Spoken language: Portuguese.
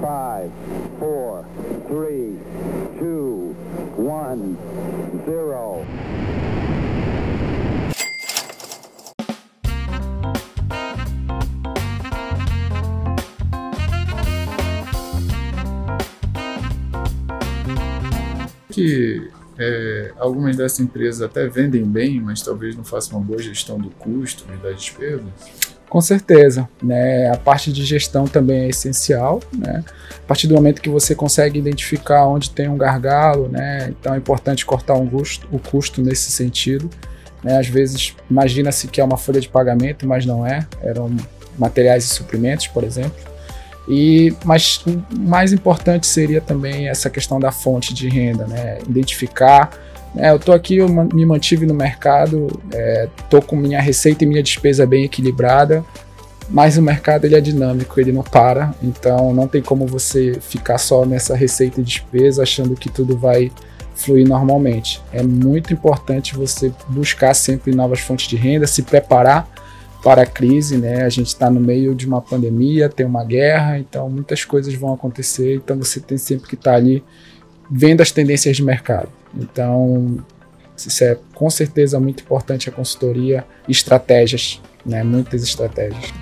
5, 4, 3, 2, 1, 0. Que algumas dessas empresas até vendem bem, mas talvez não façam uma boa gestão do custo e das despesas. Com certeza, né? A parte de gestão também é essencial, né? A partir do momento que você consegue identificar onde tem um gargalo, né? Então é importante cortar o custo nesse sentido, né? Às vezes imagina-se que é uma folha de pagamento, mas não é, eram materiais e suprimentos, por exemplo. Mas o mais importante seria também essa questão da fonte de renda, né? Identificar. Eu estou aqui, eu me mantive no mercado, estou com minha receita e minha despesa bem equilibrada, mas o mercado ele é dinâmico, ele não para, então não tem como você ficar só nessa receita e despesa achando que tudo vai fluir normalmente. É muito importante você buscar sempre novas fontes de renda, se preparar para a crise, né? A gente está no meio de uma pandemia, tem uma guerra, então muitas coisas vão acontecer, então você tem sempre que estar ali vendo as tendências de mercado. Então, isso é com certeza muito importante, a consultoria, estratégias, né? Muitas estratégias.